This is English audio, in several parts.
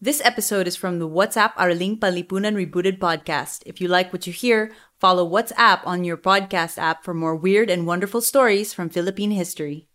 This episode is from the WhatsApp Araling Pilipinan Rebooted podcast. If you like what you hear, follow WhatsApp on your podcast app for more weird and wonderful stories from Philippine history.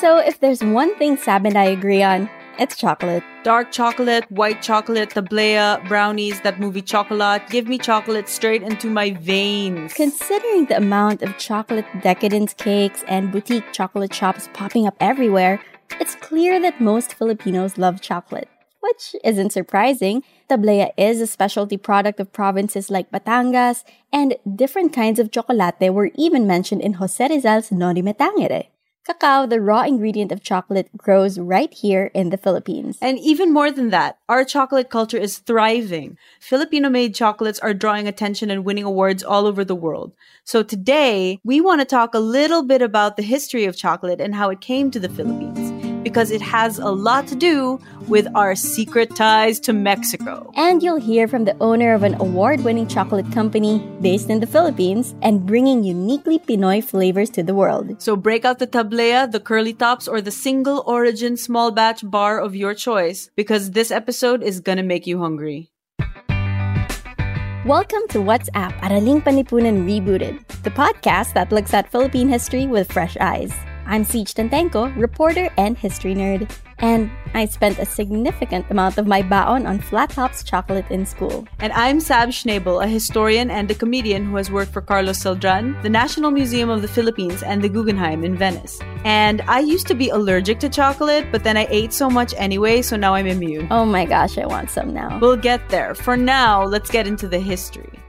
So if there's one thing Sab and I agree on, it's chocolate. Dark chocolate, white chocolate, tablea, brownies, that movie Chocolat. Give me chocolate straight into my veins. Considering the amount of chocolate decadence cakes and boutique chocolate shops popping up everywhere, it's clear that most Filipinos love chocolate. Which isn't surprising. Tablea is a specialty product of provinces like Batangas, and different kinds of chocolate were even mentioned in Jose Rizal's Noli Me Tangere. Cacao, the raw ingredient of chocolate, grows right here in the Philippines. And even more than that, our chocolate culture is thriving. Filipino-made chocolates are drawing attention and winning awards all over the world. So today, we want to talk a little bit about the history of chocolate and how it came to the Philippines, because it has a lot to do with our secret ties to Mexico. And you'll hear from the owner of an award-winning chocolate company based in the Philippines and bringing uniquely Pinoy flavors to the world. So break out the tablea, the curly tops, or the single-origin small-batch bar of your choice, because this episode is gonna make you hungry. Welcome to WhatsApp Araling Pilipinan Rebooted, the podcast that looks at Philippine history with fresh eyes. I'm Siege Tantengco, reporter and history nerd. And I spent a significant amount of my baon on Flat Top's chocolate in school. And I'm Sab Schnabel, a historian and a comedian who has worked for Carlos Saldran, the National Museum of the Philippines, and the Guggenheim in Venice. And I used to be allergic to chocolate, but then I ate so much anyway, so now I'm immune. Oh my gosh, I want some now. We'll get there. For now, let's get into the history.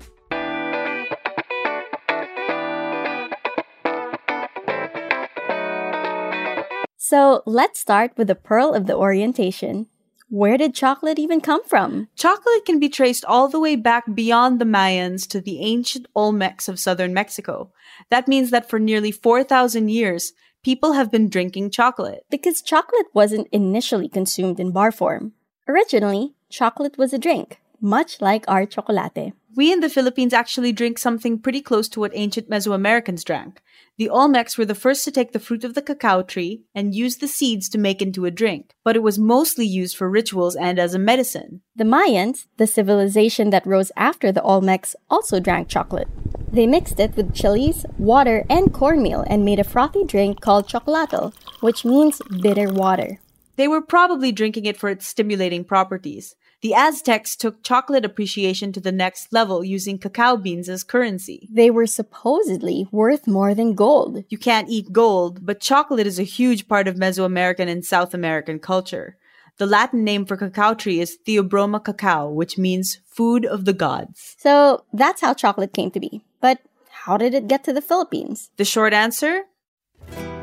So let's start with the pearl of the Orientation. Where did chocolate even come from? Chocolate can be traced all the way back beyond the Mayans to the ancient Olmecs of southern Mexico. That means that for nearly 4,000 years, people have been drinking chocolate. Because chocolate wasn't initially consumed in bar form. Originally, chocolate was a drink, much like our chocolate. We in the Philippines actually drink something pretty close to what ancient Mesoamericans drank. The Olmecs were the first to take the fruit of the cacao tree and use the seeds to make into a drink, but it was mostly used for rituals and as a medicine. The Mayans, the civilization that rose after the Olmecs, also drank chocolate. They mixed it with chilies, water, and cornmeal and made a frothy drink called chocolatal, which means bitter water. They were probably drinking it for its stimulating properties. The Aztecs took chocolate appreciation to the next level using cacao beans as currency. They were supposedly worth more than gold. You can't eat gold, but chocolate is a huge part of Mesoamerican and South American culture. The Latin name for cacao tree is Theobroma cacao, which means food of the gods. So that's how chocolate came to be. But how did it get to the Philippines? The short answer?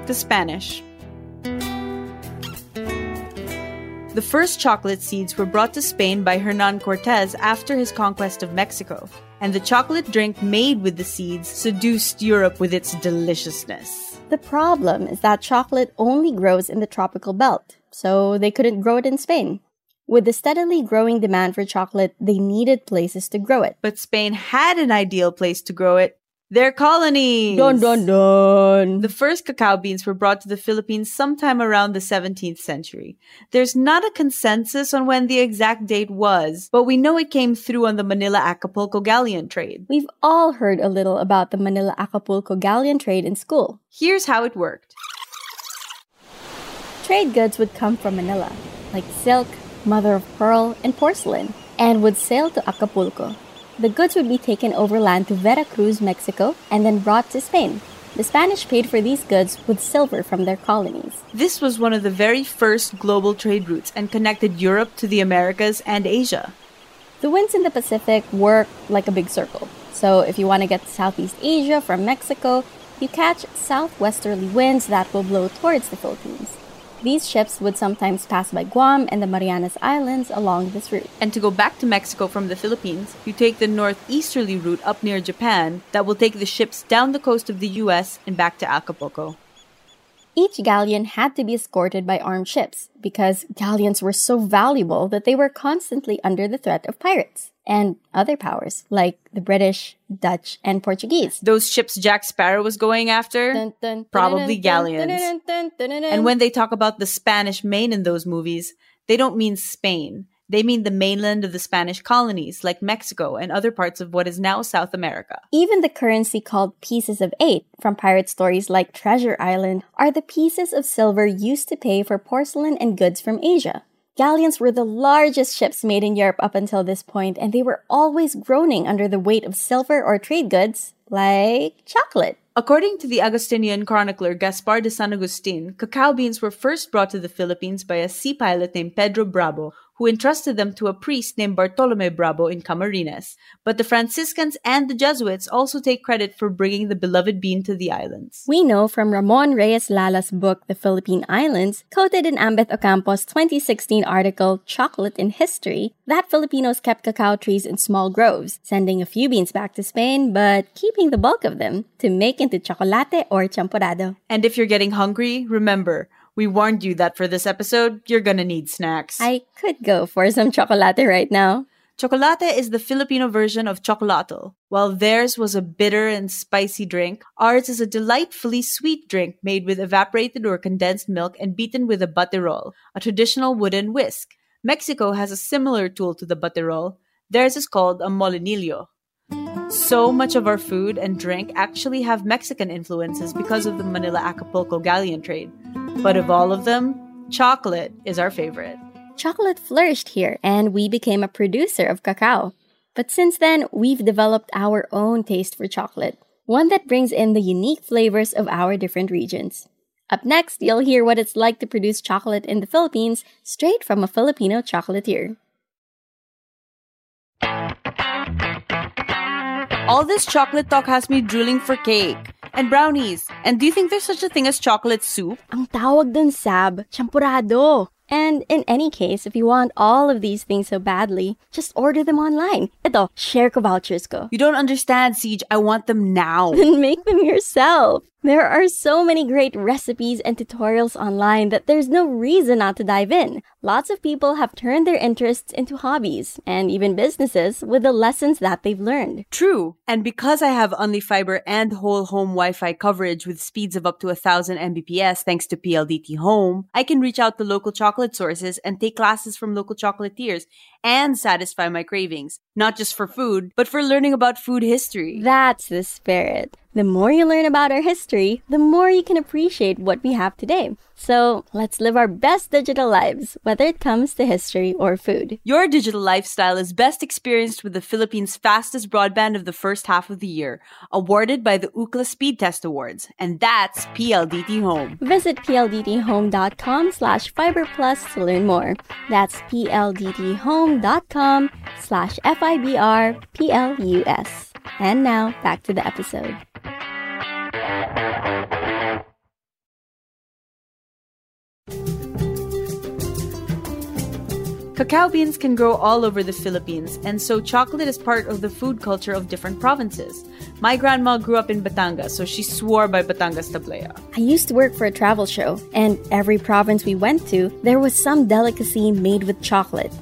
The Spanish. The first chocolate seeds were brought to Spain by Hernán Cortés after his conquest of Mexico, and the chocolate drink made with the seeds seduced Europe with its deliciousness. The problem is that chocolate only grows in the tropical belt, so they couldn't grow it in Spain. With the steadily growing demand for chocolate, they needed places to grow it. But Spain had an ideal place to grow it. Their colonies! Dun, dun, dun! The first cacao beans were brought to the Philippines sometime around the 17th century. There's not a consensus on when the exact date was, but we know it came through on the Manila-Acapulco galleon trade. We've all heard a little about the Manila-Acapulco galleon trade in school. Here's how it worked. Trade goods would come from Manila, like silk, mother of pearl, and porcelain, and would sail to Acapulco. The goods would be taken overland to Veracruz, Mexico, and then brought to Spain. The Spanish paid for these goods with silver from their colonies. This was one of the very first global trade routes and connected Europe to the Americas and Asia. The winds in the Pacific work like a big circle. So if you want to get to Southeast Asia from Mexico, you catch southwesterly winds that will blow towards the Philippines. These ships would sometimes pass by Guam and the Marianas Islands along this route. And to go back to Mexico from the Philippines, you take the northeasterly route up near Japan that will take the ships down the coast of the U.S. and back to Acapulco. Each galleon had to be escorted by armed ships because galleons were so valuable that they were constantly under the threat of pirates and other powers like the British, Dutch, and Portuguese. Those ships Jack Sparrow was going after? Dun, dun, probably galleons. Dun, dun, dun, dun. And when they talk about the Spanish main in those movies, they don't mean Spain. They mean the mainland of the Spanish colonies, like Mexico and other parts of what is now South America. Even the currency called pieces of eight from pirate stories like Treasure Island are the pieces of silver used to pay for porcelain and goods from Asia. Galleons were the largest ships made in Europe up until this point, and they were always groaning under the weight of silver or trade goods like chocolate. According to the Agustinian chronicler Gaspar de San Agustin, cacao beans were first brought to the Philippines by a sea pilot named Pedro Bravo, who entrusted them to a priest named Bartolomé Bravo in Camarines. But the Franciscans and the Jesuits also take credit for bringing the beloved bean to the islands. We know from Ramon Reyes Lala's book, The Philippine Islands, quoted in Ambeth Ocampo's 2016 article, Chocolate in History, that Filipinos kept cacao trees in small groves, sending a few beans back to Spain, but keeping the bulk of them to make into chocolate or champorado. And if you're getting hungry, remember, we warned you that for this episode, you're gonna need snacks. I could go for some chocolate right now. Chocolate is the Filipino version of chocolato. While theirs was a bitter and spicy drink, ours is a delightfully sweet drink made with evaporated or condensed milk and beaten with a baterol, a traditional wooden whisk. Mexico has a similar tool to the baterol. Theirs is called a molinillo. So much of our food and drink actually have Mexican influences because of the Manila-Acapulco galleon trade. But of all of them, chocolate is our favorite. Chocolate flourished here, and we became a producer of cacao. But since then, we've developed our own taste for chocolate, one that brings in the unique flavors of our different regions. Up next, you'll hear what it's like to produce chocolate in the Philippines straight from a Filipino chocolatier. All this chocolate talk has me drooling for cake and brownies. And do you think there's such a thing as chocolate soup? Ang tawag dun, Sab, champorado. And in any case, if you want all of these things so badly, just order them online. Ito, share ko vouchers ko. You don't understand, Siege. I want them now. Then make them yourself. There are so many great recipes and tutorials online that there's no reason not to dive in. Lots of people have turned their interests into hobbies and even businesses with the lessons that they've learned. True. And because I have OnlyFiber and whole home Wi-Fi coverage with speeds of up to 1,000 Mbps thanks to PLDT Home, I can reach out to local chocolate sources and take classes from local chocolatiers and satisfy my cravings, not just for food, but for learning about food history. That's the spirit. The more you learn about our history, the more you can appreciate what we have today. So let's live our best digital lives, whether it comes to history or food. Your digital lifestyle is best experienced with the Philippines' fastest broadband of the first half of the year, awarded by the Ookla Speed Test Awards. And that's PLDT Home. Visit PLDThome.com/fiberplus to learn more. That's PLDThome.com/FIBRPLUS. And now, back to the episode. Cacao beans can grow all over the Philippines, and so chocolate is part of the food culture of different provinces. My grandma grew up in Batangas, so she swore by Batangas Tablea. I used to work for a travel show, and every province we went to, there was some delicacy made with chocolate.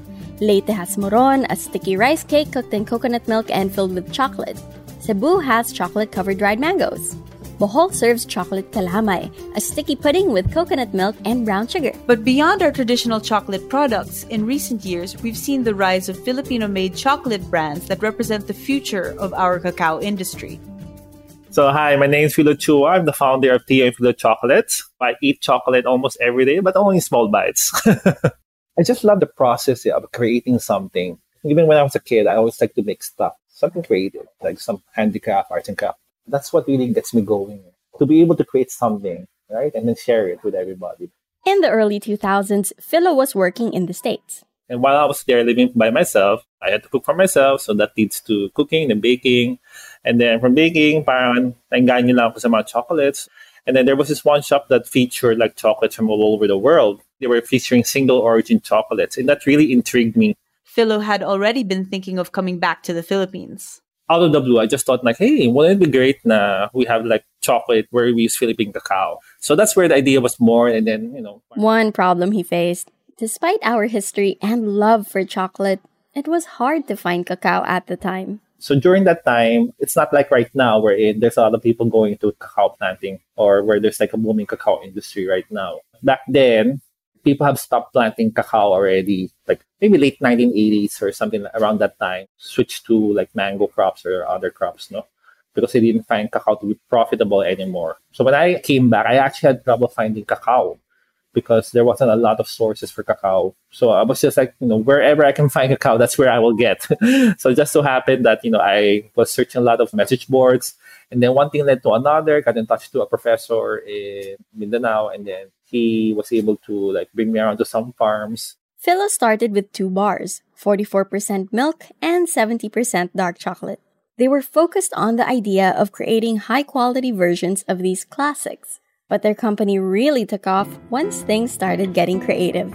Leyte has moron, a sticky rice cake cooked in coconut milk and filled with chocolate. Cebu has chocolate-covered dried mangoes. Bohol serves chocolate calamay, a sticky pudding with coconut milk and brown sugar. But beyond our traditional chocolate products, in recent years, we've seen the rise of Filipino-made chocolate brands that represent the future of our cacao industry. So hi, my name is Philo Chua. I'm the founder of Theo and Philo Chocolates. I eat chocolate almost every day, but only small bites. I just love the process of creating something. Even when I was a kid, I always liked to make stuff, something creative, like some handicraft, arts and craft. That's what really gets me going, to be able to create something, right? And then share it with everybody. In the early 2000s, Philo was working in the States. And while I was there living by myself, I had to cook for myself. So that leads to cooking and baking. And then from baking, parang nainggan nyo lang ako sa mga chocolates. And then there was this one shop that featured like chocolates from all over the world. They were featuring single origin chocolates. And that really intrigued me. Philo had already been thinking of coming back to the Philippines. Out of the blue, I just thought like, hey, wouldn't it be great na we have like chocolate where we use Philippine cacao? So that's where the idea was born. And then, you know. One problem he faced. Despite our history and love for chocolate, it was hard to find cacao at the time. So during that time, it's not like right now where there's a lot of people going to cacao planting or where there's like a booming cacao industry right now. Back then, people have stopped planting cacao already, like maybe late 1980s or something around that time, switched to like mango crops or other crops, no? Because they didn't find cacao to be profitable anymore. So when I came back, I actually had trouble finding cacao because there wasn't a lot of sources for cacao. So I was just like, you know, wherever I can find cacao, that's where I will get. So it just so happened that, you know, I was searching a lot of message boards. And then one thing led to another, got in touch to a professor in Mindanao. And then he was able to like bring me around to some farms. Philo started with 2 bars, 44% milk and 70% dark chocolate. They were focused on the idea of creating high-quality versions of these classics. But their company really took off once things started getting creative.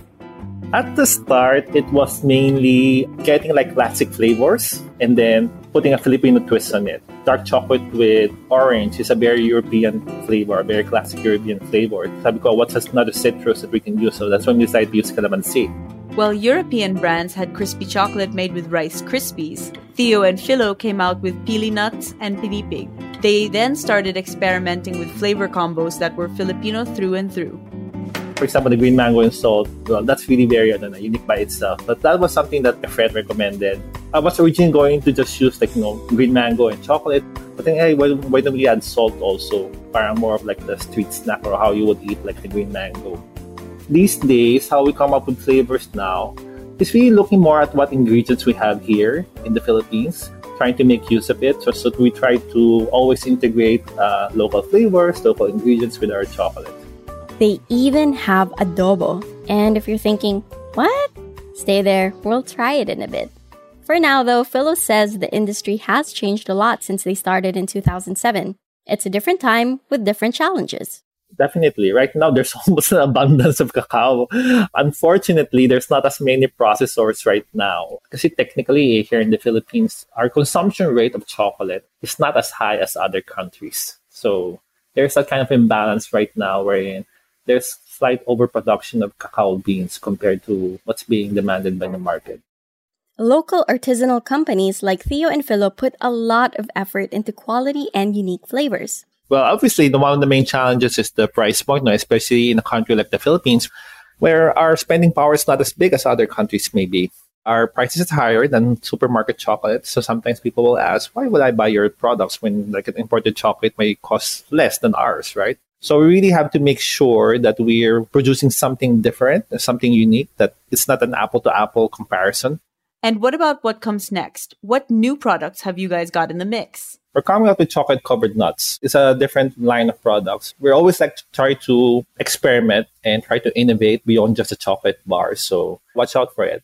At the start, it was mainly getting like classic flavors and then putting a Filipino twist on it. Dark chocolate with orange is a very European flavor, a very classic European flavor. Sabi ko, what's another citrus that we can use? So that's when we decided to use calamansi. While European brands had crispy chocolate made with Rice Krispies, Theo and Philo came out with Pili Nuts and Pilipig. They then started experimenting with flavor combos that were Filipino through and through. For example, the green mango and salt, well, that's really very unique by itself. But that was something that a friend recommended. I was originally going to just use like, you know, green mango and chocolate. But then, hey, why don't we add salt also? Para more of like the street snack or how you would eat like the green mango. These days, how we come up with flavors now is really looking more at what ingredients we have here in the Philippines, trying to make use of it. So we try to always integrate local flavors, local ingredients with our chocolate. They even have adobo. And if you're thinking, what? Stay there, we'll try it in a bit. For now, though, Philo says the industry has changed a lot since they started in 2007. It's a different time with different challenges. Definitely. Right now, there's almost an abundance of cacao. Unfortunately, there's not as many processors right now. Kasi technically, here in the Philippines, our consumption rate of chocolate is not as high as other countries. So there's a kind of imbalance right now wherein there's slight overproduction of cacao beans compared to what's being demanded by the market. Local artisanal companies like Theo and Philo put a lot of effort into quality and unique flavors. Well, obviously, one of the main challenges is the price point, no? Especially in a country like the Philippines, where our spending power is not as big as other countries may be. Our prices are higher than supermarket chocolate, so sometimes people will ask, why would I buy your products when like an imported chocolate may cost less than ours, right? So we really have to make sure that we're producing something different, something unique, that it's not an apple-to-apple comparison. And what about what comes next? What new products have you guys got in the mix? We're coming up with chocolate-covered nuts. It's a different line of products. We're always like to try to experiment and try to innovate beyond just a chocolate bar. So watch out for it.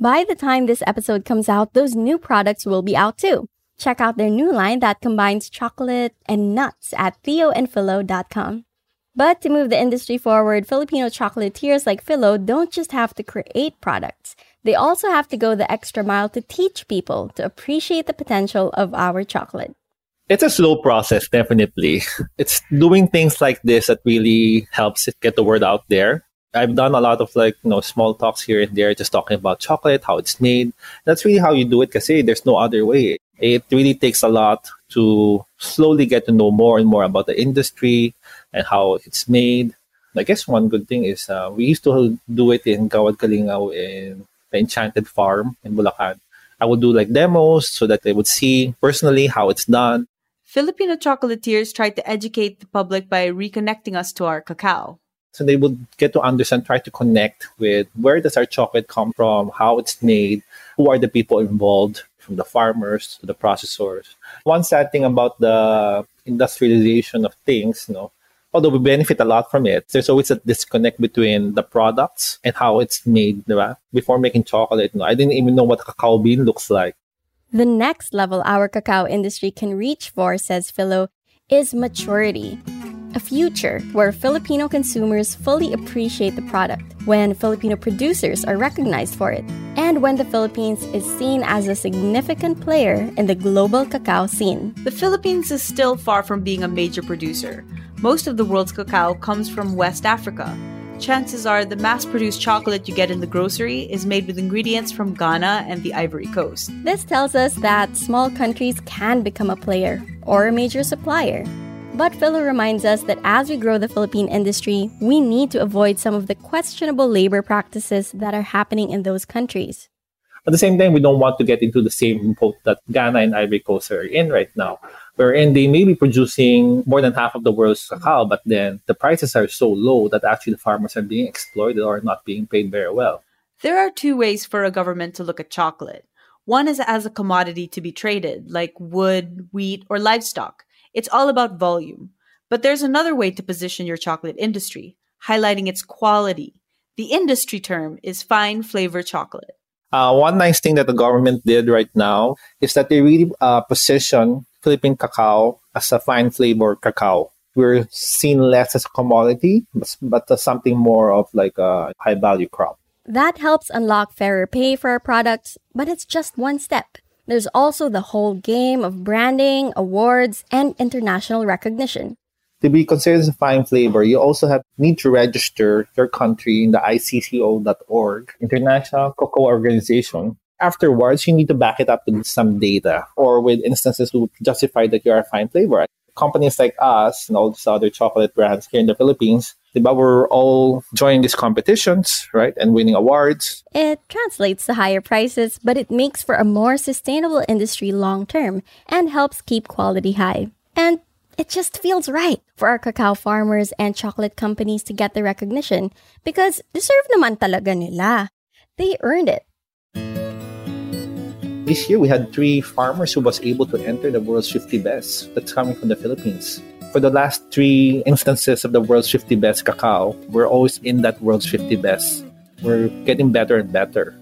By the time this episode comes out, those new products will be out too. Check out their new line that combines chocolate and nuts at TheoAndPhilo.com. But to move the industry forward, Filipino chocolatiers like Philo don't just have to create products. They also have to go the extra mile to teach people to appreciate the potential of our chocolate. It's a slow process, definitely. It's doing things like this that really helps it get the word out there. I've done a lot of like, you know, small talks here and there, just talking about chocolate, how it's made. That's really how you do it, kasi there's no other way. It really takes a lot to slowly get to know more and more about the industry and how it's made. I guess one good thing is we used to do it in Gawad Kalinga in the Enchanted Farm in Bulacan. I would do like demos so that they would see personally how it's done. Filipino chocolatiers tried to educate the public by reconnecting us to our cacao. So they would get to understand, try to connect with where does our chocolate come from, how it's made, who are the people involved, from the farmers to the processors. One sad thing about the industrialization of things, you know, although we benefit a lot from it, there's always a disconnect between the products and how it's made. Right? Before making chocolate, you know, I didn't even know what cacao bean looks like. The next level our cacao industry can reach for, says Philo, is maturity. A future where Filipino consumers fully appreciate the product, when Filipino producers are recognized for it, and when the Philippines is seen as a significant player in the global cacao scene. The Philippines is still far from being a major producer. Most of the world's cacao comes from West Africa. Chances are the mass-produced chocolate you get in the grocery is made with ingredients from Ghana and the Ivory Coast. This tells us that small countries can become a player or a major supplier. But Philo reminds us that as we grow the Philippine industry, we need to avoid some of the questionable labor practices that are happening in those countries. At the same time, we don't want to get into the same boat that Ghana and Ivory Coast are in right now, wherein they may be producing more than half of the world's cacao, but then the prices are so low that actually the farmers are being exploited or not being paid very well. There are two ways for a government to look at chocolate. One is as a commodity to be traded, like wood, wheat, or livestock. It's all about volume. But there's another way to position your chocolate industry, highlighting its quality. The industry term is fine flavor chocolate. One nice thing that the government did right now is that they really position Philippine cacao as a fine flavor cacao. We're seen less as a commodity, but as something more of like a high value crop. That helps unlock fairer pay for our products, but it's just one step. There's also the whole game of branding, awards, and international recognition. To be considered as a fine flavor, you also need to register your country in the ICCO.org, International Cocoa Organization. Afterwards, you need to back it up with some data or with instances to justify that you are a fine flavor. Companies like us and all these other chocolate brands here in the Philippines, we're all joining these competitions, right, and winning awards. It translates to higher prices, but it makes for a more sustainable industry long-term and helps keep quality high. And it just feels right for our cacao farmers and chocolate companies to get the recognition because deserve naman talaga nila. They earned it. This year, we had 3 farmers who was able to enter the world's 50 best. That's coming from the Philippines. For the last 3 instances of the world's 50 best cacao, we're always in that world's 50 best. We're getting better and better.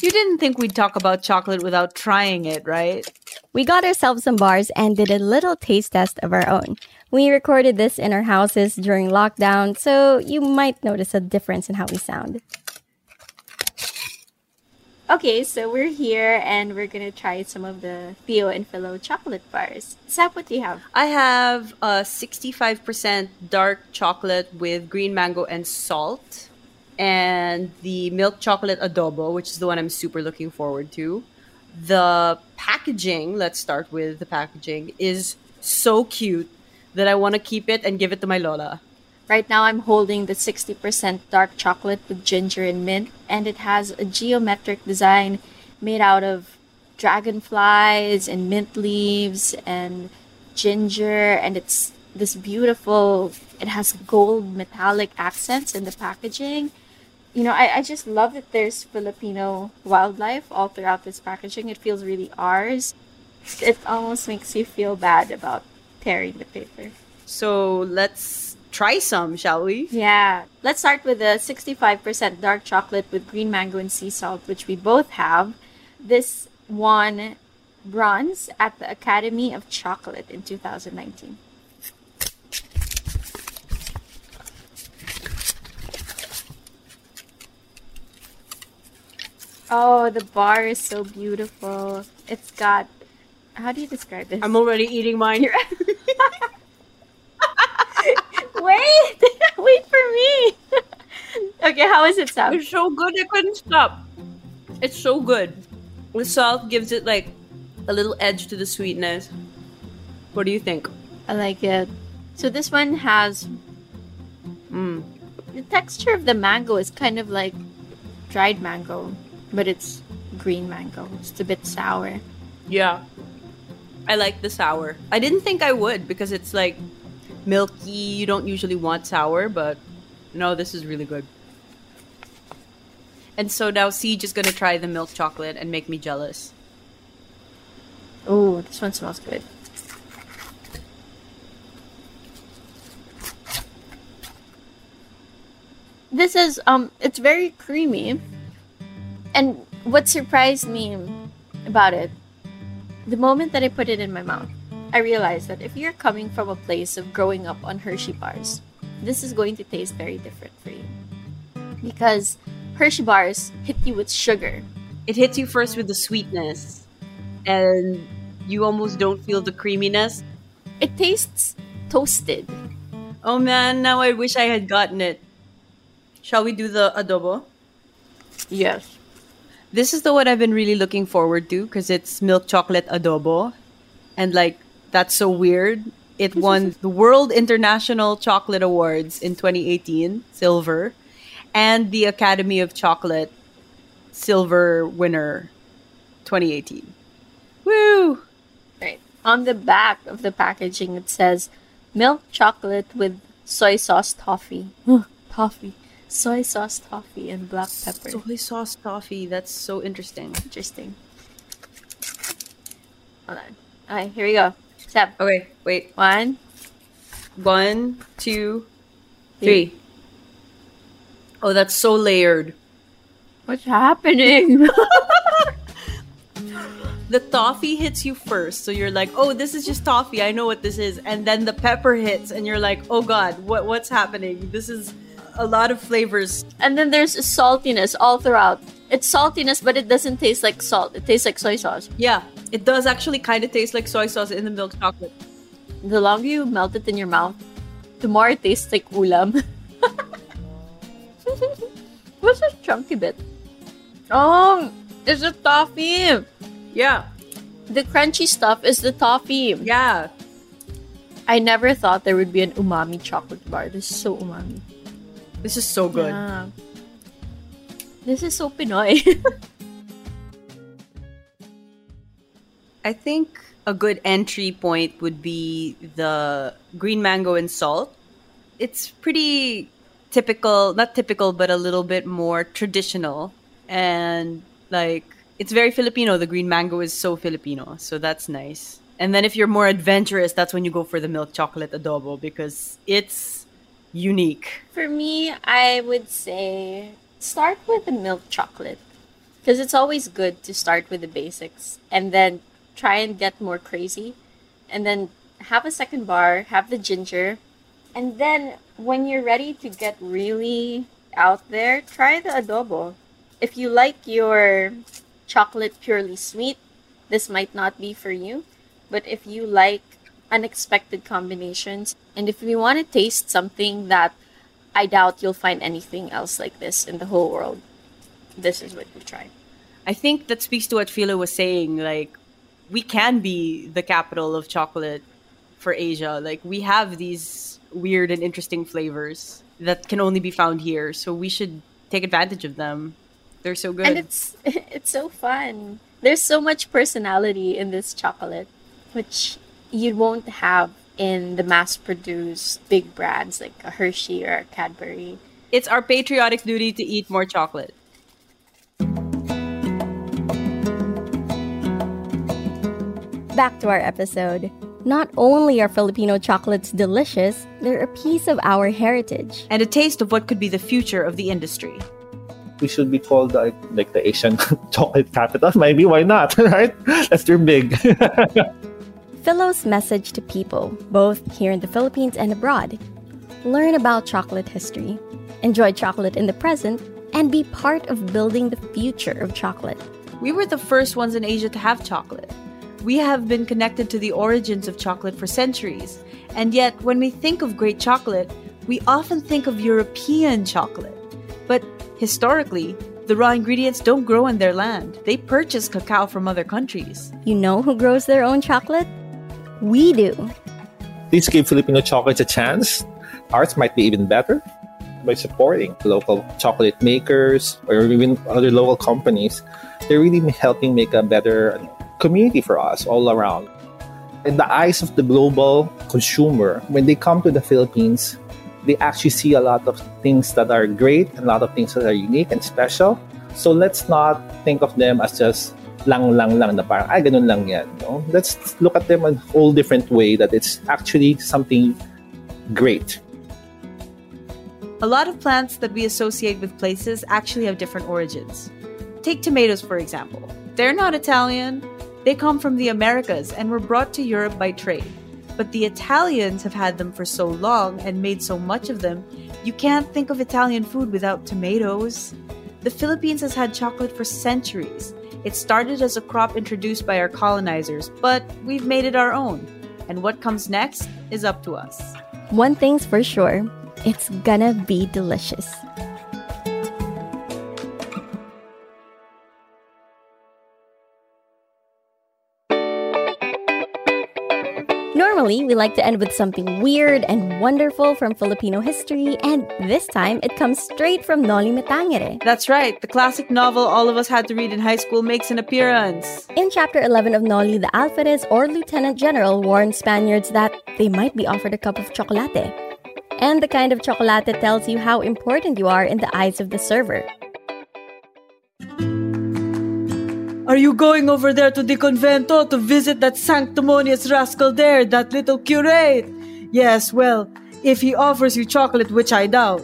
You didn't think we'd talk about chocolate without trying it, right? We got ourselves some bars and did a little taste test of our own. We recorded this in our houses during lockdown, so you might notice a difference in how we sound. Okay, so we're here and we're gonna try some of the Theo and Philo chocolate bars. Sab, what do you have? I have a 65% dark chocolate with green mango and salt, and the milk chocolate adobo, which is the one I'm super looking forward to. The packaging, let's start with the packaging, is so cute that I want to keep it and give it to my Lola. Right now, I'm holding the 60% dark chocolate with ginger and mint, and it has a geometric design made out of dragonflies and mint leaves and ginger, and it's this beautiful, it has gold metallic accents in the packaging. You know, I just love that there's Filipino wildlife all throughout this packaging. It feels really ours. It almost makes you feel bad about tearing the paper. So let's try some, shall we? Yeah. Let's start with the 65% dark chocolate with green mango and sea salt, which we both have. This won bronze at the Academy of Chocolate in 2019. Oh, the bar is so beautiful. It's got... How do you describe this? I'm already eating mine. Wait for me. Okay, how is it, Sab? It's so good, I couldn't stop. It's so good. The salt gives it like a little edge to the sweetness. What do you think? I like it. So this one has... The texture of the mango is kind of like dried mango. But it's green mango. It's a bit sour. Yeah. I like the sour. I didn't think I would because it's like milky. You don't usually want sour, but no, this is really good. And so now Siege is going to try the milk chocolate and make me jealous. Oh, this one smells good. This is, it's very creamy. And what surprised me about it, the moment that I put it in my mouth, I realized that if you're coming from a place of growing up on Hershey bars, this is going to taste very different for you. Because Hershey bars hit you with sugar. It hits you first with the sweetness. And you almost don't feel the creaminess. It tastes toasted. Oh man, now I wish I had gotten it. Shall we do the adobo? Yes. This is the one I've been really looking forward to because it's milk chocolate adobo. And like, that's so weird. It won the World International Chocolate Awards in 2018, silver, and the Academy of Chocolate, silver winner, 2018. Woo! Right. On the back of the packaging, it says milk chocolate with soy sauce toffee. Toffee. Soy sauce toffee and black pepper. Soy sauce toffee. That's so interesting. Interesting. Hold on. All right, here we go. Step. Okay, wait. One, two, three. Oh, that's so layered. What's happening? The toffee hits you first, so you're like, oh, this is just toffee. I know what this is. And then the pepper hits, and you're like, oh, God, what's happening? This is a lot of flavors. And then there's a saltiness all throughout. It's saltiness, but it doesn't taste like salt. It tastes like soy sauce. Yeah, it does actually kind of taste like soy sauce in the milk chocolate. The longer you melt it in your mouth, the more it tastes like ulam. What's this chunky bit? Oh, it's a toffee. Yeah. The crunchy stuff is the toffee. Yeah. I never thought there would be an umami chocolate bar. This is so umami. This is so good. Yeah. This is so Pinoy. I think a good entry point would be the green mango and salt. It's pretty typical, not typical, but a little bit more traditional. And like, it's very Filipino. The green mango is so Filipino. So that's nice. And then if you're more adventurous, that's when you go for the milk chocolate adobo because it's unique. For me, I would say start with the milk chocolate because it's always good to start with the basics and then try and get more crazy. And then have a second bar, have the ginger. And then when you're ready to get really out there, try the adobo. If you like your chocolate purely sweet, this might not be for you. But if you like unexpected combinations, and if you want to taste something that I doubt you'll find anything else like this in the whole world, this is what you try. I think that speaks to what Philo was saying. Like, we can be the capital of chocolate for Asia. Like, we have these weird and interesting flavors that can only be found here. So we should take advantage of them. They're so good. And it's so fun. There's so much personality in this chocolate, which you won't have in the mass-produced big brands like a Hershey or a Cadbury. It's our patriotic duty to eat more chocolate. Back to our episode. Not only are Filipino chocolates delicious, they're a piece of our heritage. And a taste of what could be the future of the industry. We should be called like the Asian chocolate capital. Maybe, why not, right? Unless you're big. Philo's message to people, both here in the Philippines and abroad. Learn about chocolate history, enjoy chocolate in the present, and be part of building the future of chocolate. We were the first ones in Asia to have chocolate. We have been connected to the origins of chocolate for centuries. And yet, when we think of great chocolate, we often think of European chocolate. But historically, the raw ingredients don't grow on their land. They purchase cacao from other countries. You know who grows their own chocolate? We do. Please give Filipino chocolates a chance. Ours might be even better by supporting local chocolate makers or even other local companies. They're really helping make a better community for us all around. In the eyes of the global consumer, when they come to the Philippines, they actually see a lot of things that are great and a lot of things that are unique and special. So let's not think of them as just lang na parang ay ganun lang yan, no? Let's look at them in a whole different way, that it's actually something great. A lot of plants that we associate with places actually have different origins. Take tomatoes, for example. They're not Italian. They come from the Americas and were brought to Europe by trade. But the Italians have had them for so long and made so much of them, you can't think of Italian food without tomatoes. The Philippines has had chocolate for centuries. It started as a crop introduced by our colonizers, but we've made it our own. And what comes next is up to us. One thing's for sure, it's gonna be delicious. Normally, we like to end with something weird and wonderful from Filipino history, and this time it comes straight from Noli Me Tangere. That's right, the classic novel all of us had to read in high school makes an appearance. In Chapter 11 of Noli, the Alferez or Lieutenant General warns Spaniards that they might be offered a cup of chocolate. And the kind of chocolate tells you how important you are in the eyes of the server. Are you going over there to the convento to visit that sanctimonious rascal there, that little curate? Yes, well, if he offers you chocolate, which I doubt.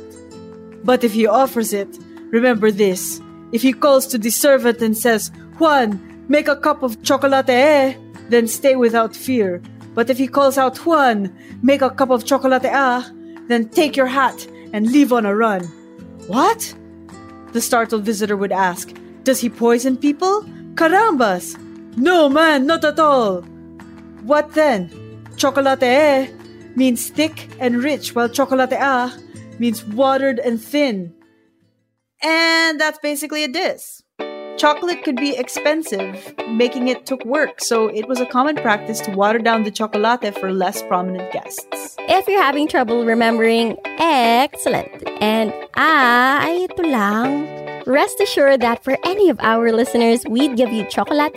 But if he offers it, remember this. If he calls to the servant and says, Juan, make a cup of chocolate, then stay without fear. But if he calls out, Juan, make a cup of chocolate, then take your hat and leave on a run. What? The startled visitor would ask, does he poison people? Carambas! No, man, not at all! What then? Chocolate means thick and rich, while chocolate means watered and thin. And that's basically a diss. Chocolate could be expensive, making it took work, so it was a common practice to water down the chocolate for less prominent guests. If you're having trouble remembering, excellent! And ay, ito lang. Rest assured that for any of our listeners, we'd give you chocolate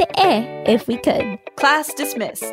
if we could. Class dismissed.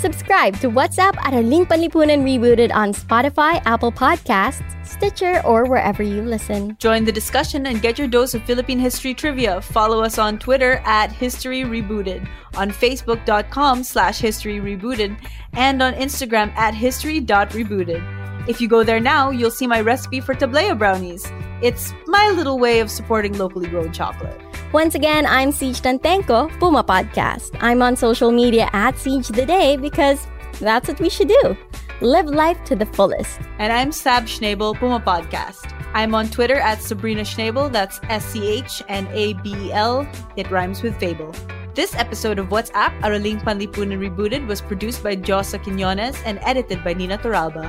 Subscribe to WhatsApp Araling Pilipinan Rebooted on Spotify, Apple Podcasts, Stitcher, or wherever you listen. Join the discussion and get your dose of Philippine history trivia. Follow us on Twitter at History Rebooted, on Facebook.com/History Rebooted, and on Instagram at History.Rebooted. If you go there now, you'll see my recipe for tablao brownies. It's my little way of supporting locally grown chocolate. Once again, I'm Siege Tantengco, Puma Podcast. I'm on social media at Siege the Day because that's what we should do. Live life to the fullest. And I'm Sab Schnabel, Puma Podcast. I'm on Twitter at Sabrina Schnabel, that's SCHNABEL. It rhymes with fable. This episode of WhatsApp Araling Panlipunan Rebooted was produced by Josa Quinones and edited by Nina Toralba.